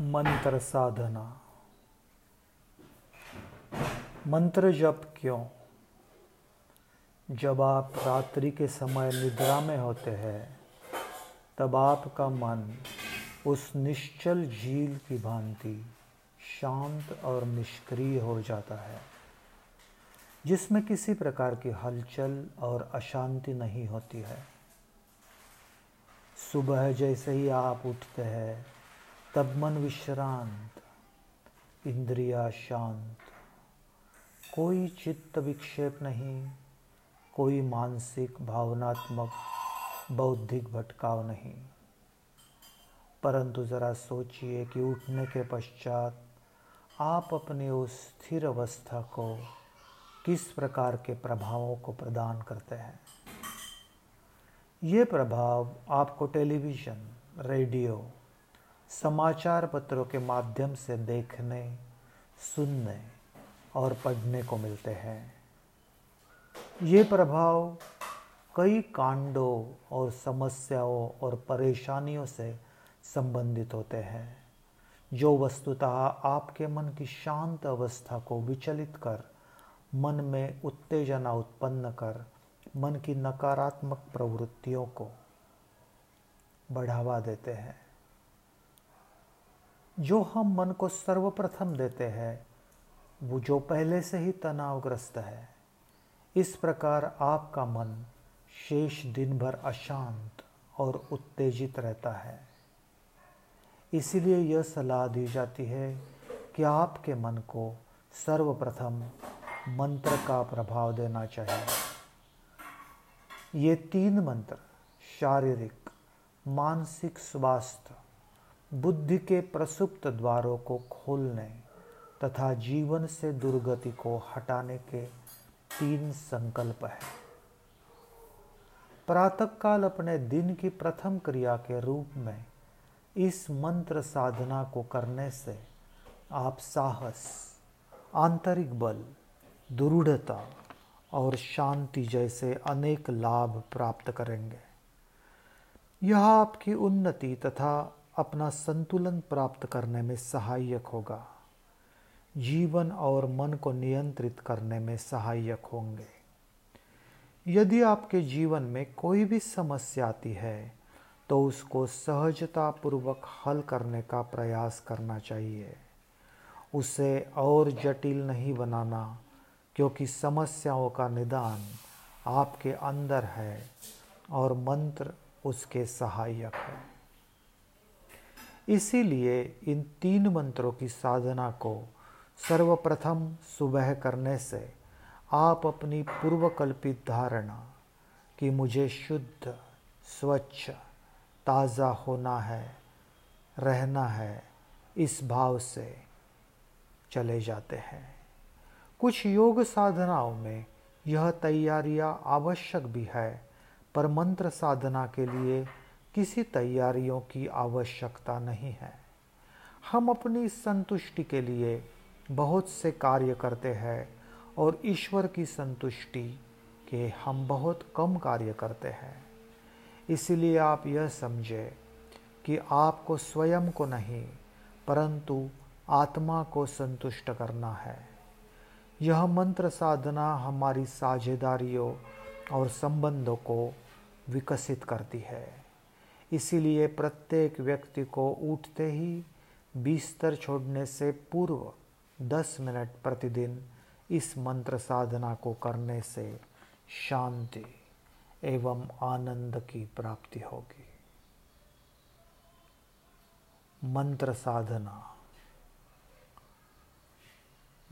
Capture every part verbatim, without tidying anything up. मंत्र साधना। मंत्र जप क्यों? जब आप रात्रि के समय निद्रा में होते हैं तब आपका मन उस निश्चल झील की भांति शांत और निष्क्रिय हो जाता है, जिसमें किसी प्रकार की हलचल और अशांति नहीं होती है। सुबह जैसे ही आप उठते हैं तब मन विश्रांत, इंद्रियां शांत, कोई चित्त विक्षेप नहीं, कोई मानसिक, भावनात्मक, बौद्धिक भटकाव नहीं। परंतु ज़रा सोचिए कि उठने के पश्चात आप अपनी उस स्थिर अवस्था को किस प्रकार के प्रभावों को प्रदान करते हैं। ये प्रभाव आपको टेलीविज़न, रेडियो, समाचार पत्रों के माध्यम से देखने, सुनने और पढ़ने को मिलते हैं। ये प्रभाव कई कांडों और समस्याओं और परेशानियों से संबंधित होते हैं, जो वस्तुतः आपके मन की शांत अवस्था को विचलित कर, मन में उत्तेजना उत्पन्न कर, मन की नकारात्मक प्रवृत्तियों को बढ़ावा देते हैं। जो हम मन को सर्वप्रथम देते हैं वो जो पहले से ही तनावग्रस्त है। इस प्रकार आपका मन शेष दिन भर अशांत और उत्तेजित रहता है। इसलिए यह सलाह दी जाती है कि आपके मन को सर्वप्रथम मंत्र का प्रभाव देना चाहिए। ये तीन मंत्र शारीरिक, मानसिक स्वास्थ्य, बुद्धि के प्रसुप्त द्वारों को खोलने तथा जीवन से दुर्गति को हटाने के तीन संकल्प हैं। प्रातःकाल अपने दिन की प्रथम क्रिया के रूप में इस मंत्र साधना को करने से आप साहस, आंतरिक बल, दृढ़ता और शांति जैसे अनेक लाभ प्राप्त करेंगे। यह आपकी उन्नति तथा अपना संतुलन प्राप्त करने में सहायक होगा, जीवन और मन को नियंत्रित करने में सहायक होंगे। यदि आपके जीवन में कोई भी समस्या आती है तो उसको सहजतापूर्वक हल करने का प्रयास करना चाहिए, उसे और जटिल नहीं बनाना, क्योंकि समस्याओं का निदान आपके अंदर है और मंत्र उसके सहायक है। इसीलिए इन तीन मंत्रों की साधना को सर्वप्रथम सुबह करने से आप अपनी पूर्वकल्पित धारणा कि मुझे शुद्ध, स्वच्छ, ताज़ा होना है, रहना है, इस भाव से चले जाते हैं। कुछ योग साधनाओं में यह तैयारियां आवश्यक भी है, पर मंत्र साधना के लिए किसी तैयारियों की आवश्यकता नहीं है। हम अपनी संतुष्टि के लिए बहुत से कार्य करते हैं और ईश्वर की संतुष्टि के हम बहुत कम कार्य करते हैं। इसलिए आप यह समझें कि आपको स्वयं को नहीं परंतु आत्मा को संतुष्ट करना है। यह मंत्र साधना हमारी साझेदारियों और संबंधों को विकसित करती है। इसीलिए प्रत्येक व्यक्ति को उठते ही बिस्तर छोड़ने से पूर्व दस मिनट प्रतिदिन इस मंत्र साधना को करने से शांति एवं आनंद की प्राप्ति होगी। मंत्र साधना।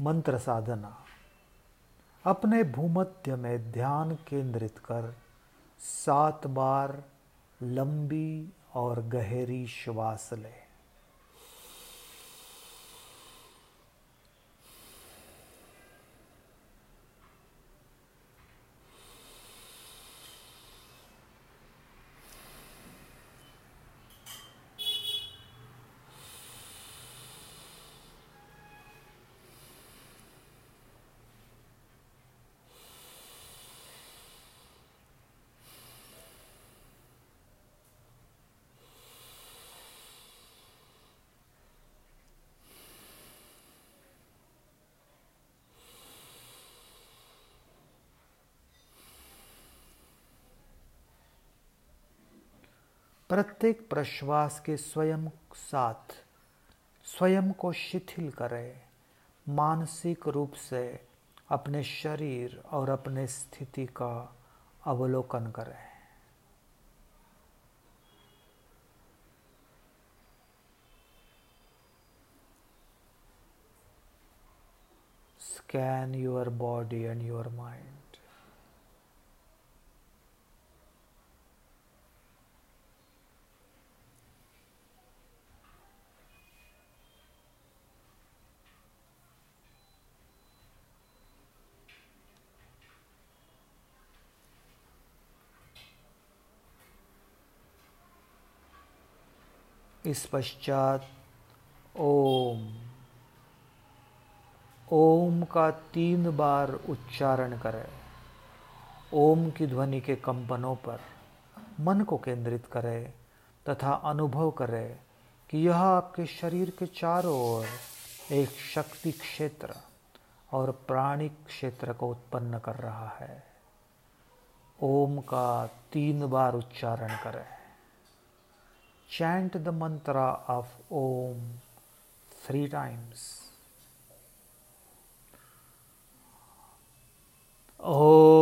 मंत्र साधना अपने भूमध्य में ध्यान केंद्रित कर सात बार लंबी और गहरी श्वास ले। प्रत्येक प्रश्वास के स्वयं साथ स्वयं को शिथिल करें, मानसिक रूप से अपने शरीर और अपने स्थिति का अवलोकन करें। Scan your body and your mind. इस पश्चात ओम ओम का तीन बार उच्चारण करें। ओम की ध्वनि के कंपनों पर मन को केंद्रित करें तथा अनुभव करें कि यह आपके शरीर के चारों ओर एक शक्ति क्षेत्र और प्राणिक क्षेत्र को उत्पन्न कर रहा है। ओम का तीन बार उच्चारण करें। Chant the mantra of Om three times. Om.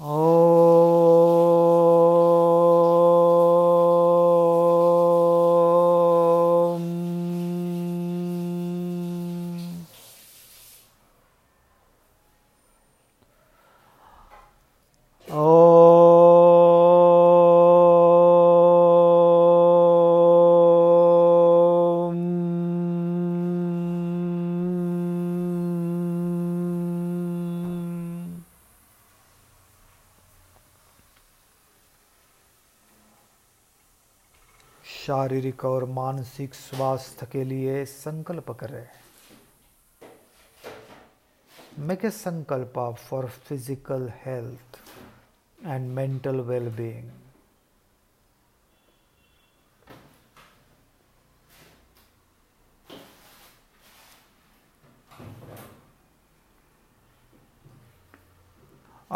Om. शारीरिक और मानसिक स्वास्थ्य के लिए संकल्प करें। मेक ए संकल्प for physical health and mental wellbeing.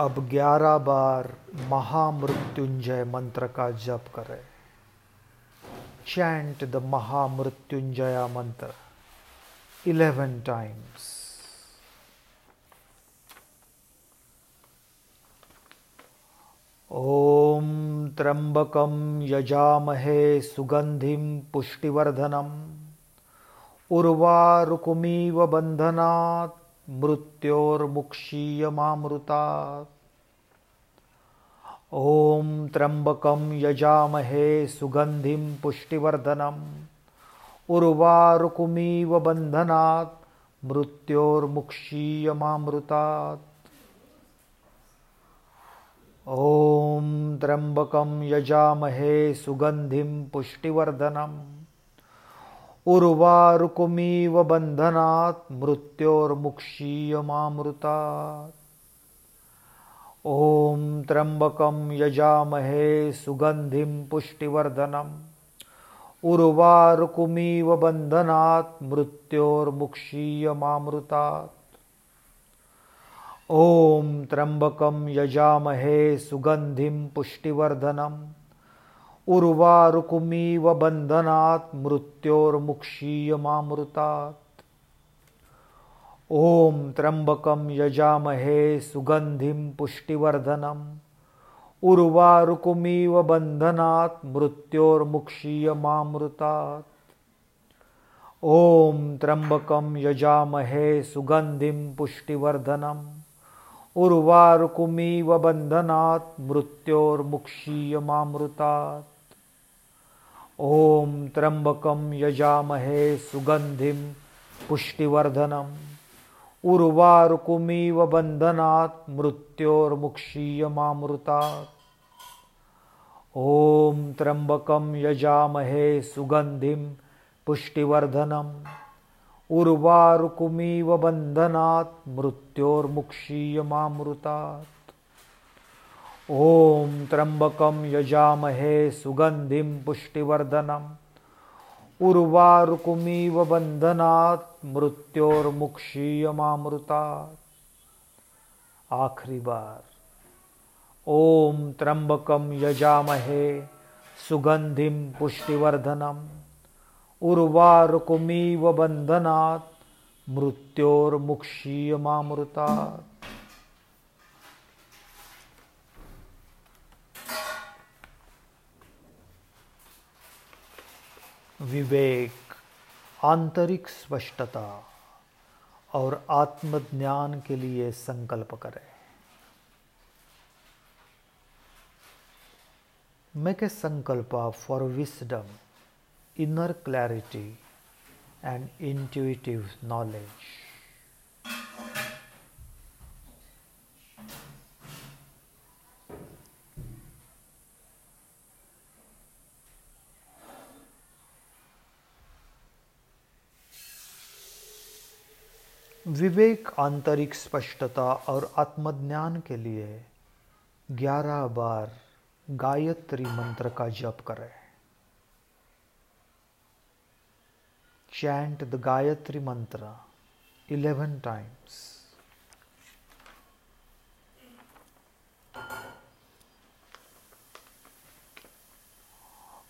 अब ग्यारह बार महामृत्युंजय मंत्र का जप करें। Chant the Mahamrityunjaya mantra eleven times. Om Trambakam Yajamahe Sugandhim Pushtivardhanam Urvarukumiva Bandhanat Mrutyor Mukshiyamamrutat. Om Trambakam Yajamahe Sugandhim Pushtivardhanam Urvarukumiva Bandhanat Mrutyor Mukshiyamamrutat. Om Trambakam Yajamahe Sugandhim Pushtivardhanam Urvarukumiva Bandhanat Mrutyor Mukshiyamamrutat. Om Trambakam Yajamahe Sugandhim Pushtivardhanam Urvarukumiva Bandhanat Mrutyor Mukshiyamamrutat. Om Trambakam Yajamahe Sugandhim Pushtivardhanam Urvarukumiva Bandhanat Mrutyor Mukshiyamamrutat. Om Trambakam Yajamahe Sugandhim Pushtivardhanam Urvarukumiva Bandhanat Mrutyor Mukshiyamamrutat. Om Trambakam Yajamahe Sugandhim Pushtivardhanam Urvarukumiva Bandhanat Mrutyor Mukshiyamamrutat. Om Trambakam Yajamahe Sugandhim Pushtivardhanam Urvarukumiva Bandhanat Mrutyor Mukshiyamamrutat. Om Trambakam Yajamahe Sugandhim Pushtivardhanam Urvarukumiva Bandhanat Mrutyor Mukshiyamamrutat. Om Trambakam Yajamahe Sugandhim Pushtivardhanam Urvarukumiva Bandhanat Mrutyor Mukshiyamamrutat. Aakhri baar. Om Trambakam Yajamahe Sugandhim Pushtivardhanam Urvarukumiva Bandhanat Mrutyor Mukshiyamamrutat. विवेक, आंतरिक स्पष्टता और आत्मज्ञान के लिए संकल्प करें। Make a sankalpa for wisdom, inner clarity, and intuitive knowledge. विवेक, आंतरिक स्पष्टता और आत्मज्ञान के लिए ग्यारह बार गायत्री मंत्र का जप करें। Chant the Gayatri Mantra eleven times.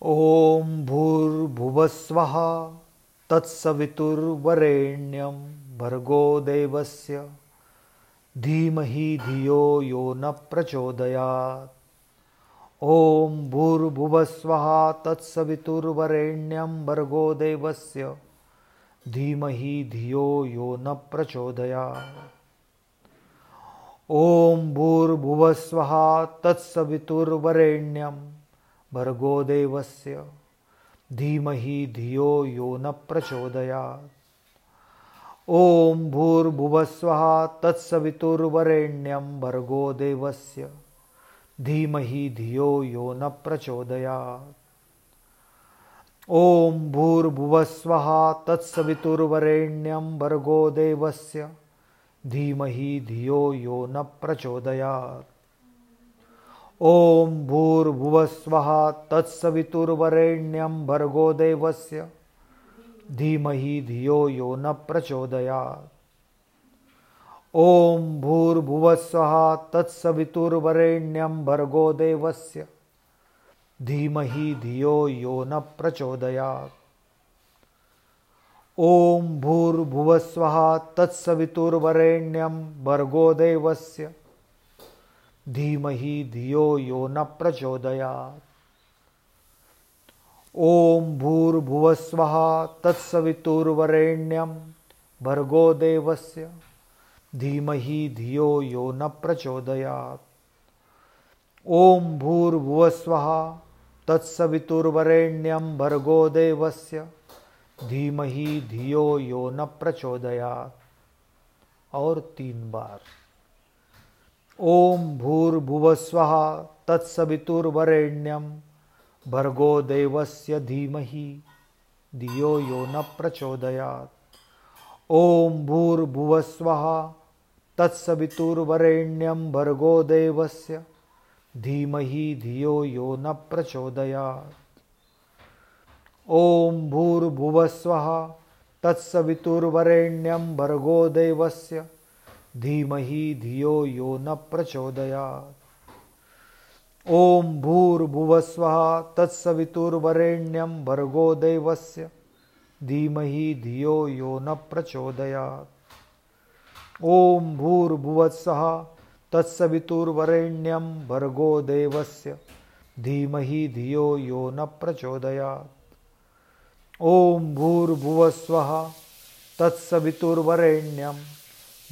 Om Bhurbhuvasvaha तत्सवितुर्वरेण्यं भर्गो देवस्य धीमहि धियो यो न प्रचोदयात्। ॐ भूर्भुवस्वः तत्सवितुर्वरेण्यं भर्गो देवस्य धीमहि धियो यो न प्रचोदयात्। ॐ भूर्भुवस्वः तत्सवितुर्वरेण्यं भर्गो देवस्य धीमहि धियो यो न प्रचोदयात्। ॐ भूर्भुवस्वः तत्सवितुर्वरेण्यं भर्गो देवस्य धीमहि धियो यो न प्रचोदयात्। ॐ भूर्भुवस्वः तत्सवितुर्वरेण्यं भर्गो देवस्य धीमहि धियो यो न प्रचोदयात्। ॐ भूर्भुवस्वः तत्सवितुर्वरेण्यं भर्गो देवस्य धीमहि धियो यो न प्रचोदयात्। ॐ भूर्भुवस्वः तत्सवितुर्वरेण्यं भर्गो देवस्य धीमहि धियो यो न प्रचोदयात्। ॐ भूर्भुवस्वः तत्सवितुर्वरेण्यं भर्गो देवस्य धीमहि धियो यो न प्रचोदयात्। ॐ भूर्भुवस्वः तत्सवितुर्वरेण्यं भर्गो देवस्य धीमहि धियो यो न प्रचोदयात्। ॐ भूर्भुवस्वः तत्सवितुर्वरेण्यं भर्गो देवस्य धीमहि धियो यो न प्रचोदयात्। और तीन बार ॐ भूर्भुवस्वः तत्सवितुर्वरेण्यं भर्गो देवस्य धीमहि धियो यो न प्रचोदयात्। ॐ भूर्भुवस्वः तत्सवितुर्वरेण्यं भर्गो देवस्य धीमहि धियो यो न प्रचोदयात्। ॐ भूर्भुवस्वः तत्सवितुर्वरेण्यं भर्गो देवस्य धीमहि धियो यो न प्रचोदयात्। ॐ भूर्भुवस्वः तत्सवितुर्वरेण्यं भर्गो देवस्य धीमहि धियो यो न प्रचोदयात्। ॐ भूर्भुवस्वः तत्सवितुर्वरेण्यं भर्गो देवस्य धीमहि धियो यो न प्रचोदयात्। ॐ भूर्भुवस्वः तत्सवितुर्वरेण्यं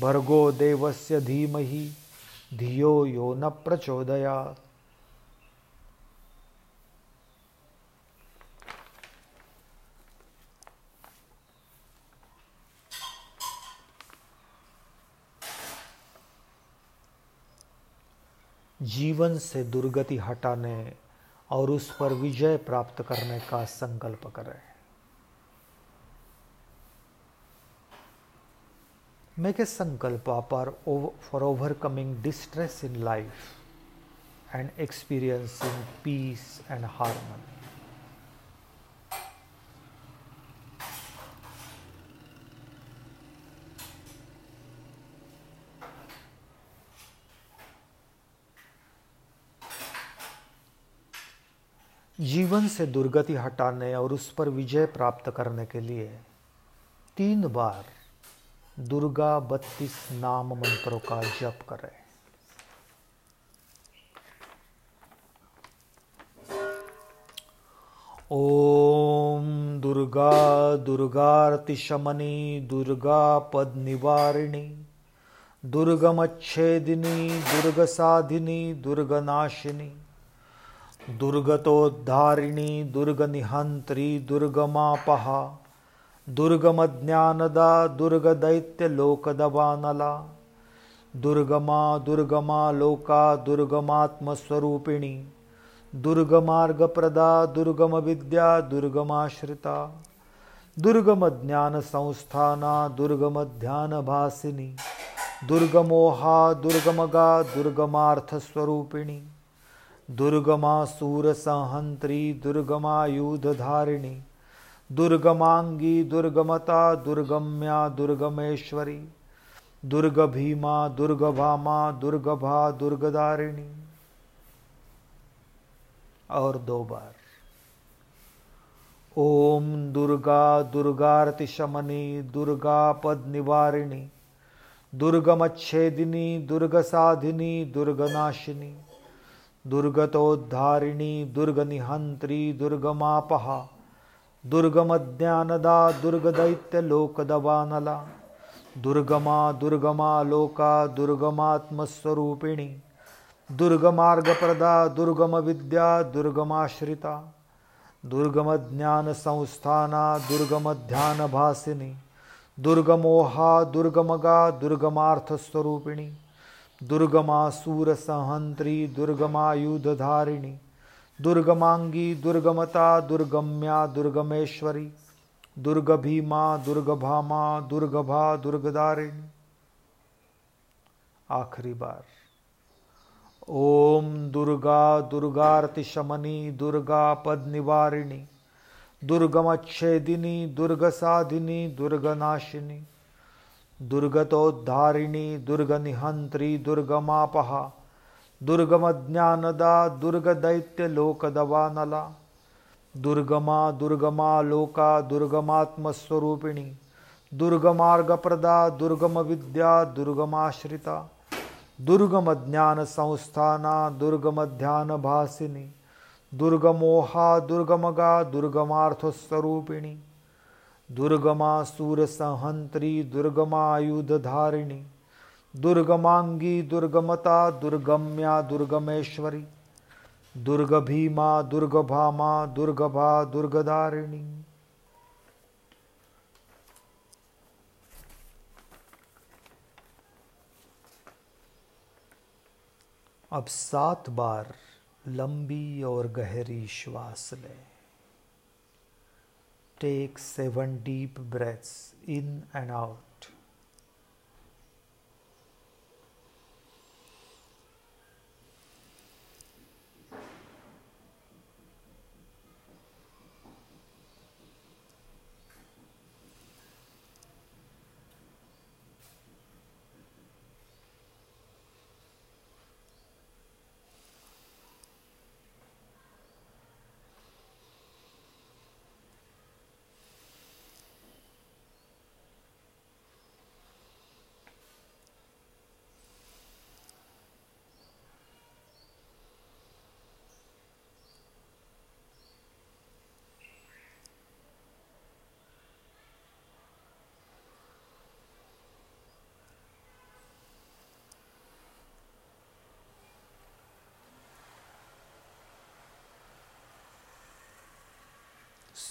भर्गो देवस्य धीमहि धियो यो न प्रचोदयात्। जीवन से दुर्गति हटाने और उस पर विजय प्राप्त करने का संकल्प करें। Make a sankalpa for overcoming distress in life and experiencing peace and harmony. जीवन से दुर्गति हटाने और उस पर विजय प्राप्त करने के लिए तीन बार दुर्गा बत्तीस नाम मंत्रों का जप करें। ओम दुर्गा दुर्गार्तिशमनी दुर्गा पद निवारिणी दुर्गमच्छेदिनी दुर्गसाधिनी दुर्गनाशिनी दुर्गतोद्धारिणी दुर्गनिहंत्री दुर्गमापहा दुर्गमज्ञानदा दुर्गदैत्यलोकदवानला दुर्गमा दुर्गमा लोका दुर्गमात्मस्वरूपिणी दुर्गमार्गप्रदा दुर्गमविद्या दुर्गमाश्रिता दुर्गमज्ञानसंस्थाना दुर्गमध्यानभासिनी दुर्गमोहा दुर्गमगा दुर्गमार्थस्वरूपिणी दुर्गमा सूरसंहंत्री दुर्गमायुधधारिणी दुर्गमांगी दुर्गमता दुर्गम्या दुर्गमेश्वरी दुर्गभीमा दुर्गभामा दुर्गभा दुर्गदारिणी। और दो बार ओम दुर्गा दुर्गार्तिशमनी दुर्गा पद निवारिणी दुर्गमच्छेदिनी दुर्गसाधिनी दुर्गनाशिनी दुर्गतोद्धारिणी दुर्गनिहंत्री दुर्गमापहा दुर्गमज्ञानदा दुर्गदैत्यलोकदवानला दुर्गमा दुर्गमा लोका दुर्गमात्मस्वरूपिणी दुर्गमार्गप्रदा दुर्गमविद्या दुर्गमाश्रिता दुर्गमज्ञानसंस्थाना दुर्गमध्यानभासिनी दुर्गमोहा दुर्गमगा दुर्गमार्थस्वरूपिणी दुर्गमासूरसंहंत्री दुर्गमायुधधारिणी दुर्गमांगी दुर्गमता दुर्गम्या दुर्गमेश्वरी दुर्गभीमा दुर्गभामा दुर्गभा दुर्गदारिणी। आखिरी बार ओम दुर्गा दुर्गार्तिशमनी दुर्गा पद निवारिणी दुर्गमच्छेदिनी दुर्गसाधिनी दुर्गनाशिनी दुर्गतोद्धारिणी दुर्गनिहंत्री दुर्गमापहा दुर्गमज्ञानदा दुर्गदैत्यलोकदवानला दुर्गमा दुर्गमा लोका दुर्गमात्मस्वरूपिणी दुर्गमार्गप्रदा दुर्गमविद्या दुर्गमाश्रिता दुर्गमज्ञानसंस्थाना दुर्गमध्यानभासिनी दुर्गमोहा दुर्गमगा दुर्गमार्थस्वरूपिणी दुर्गमा सूरसंहंत्री दुर्गमायुधधारिणी दुर्गमांगी दुर्गमता दुर्गम्या दुर्गमेश्वरी दुर्गभीमा दुर्गभामा दुर्गभा दुर्गदारिणी। अब सात बार लंबी और गहरी श्वास लें। Take seven deep breaths in and out.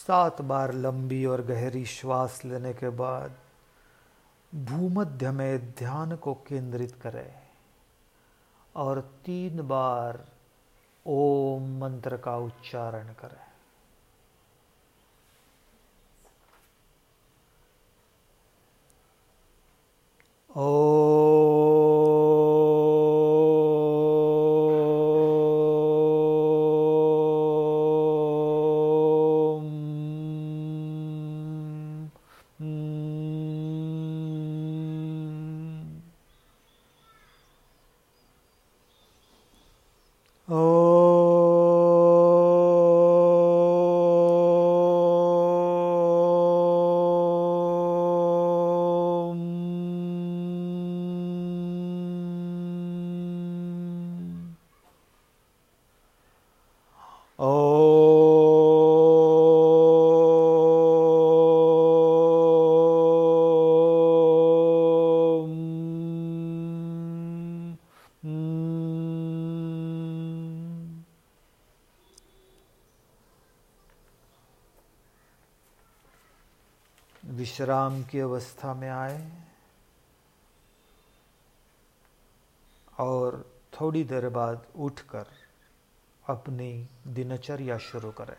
सात बार लंबी और गहरी श्वास लेने के बाद भूमध्य में ध्यान को केंद्रित करें और तीन बार ओम मंत्र का उच्चारण करें। ओम। विश्राम की अवस्था में आए और थोड़ी देर बाद उठकर अपनी दिनचर्या शुरू करें।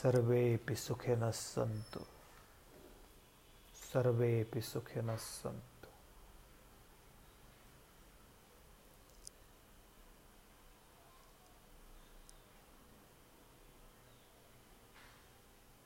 सर्वेपि सुखिनः सन्तु सर्वेपि सुखिनः सन्तु।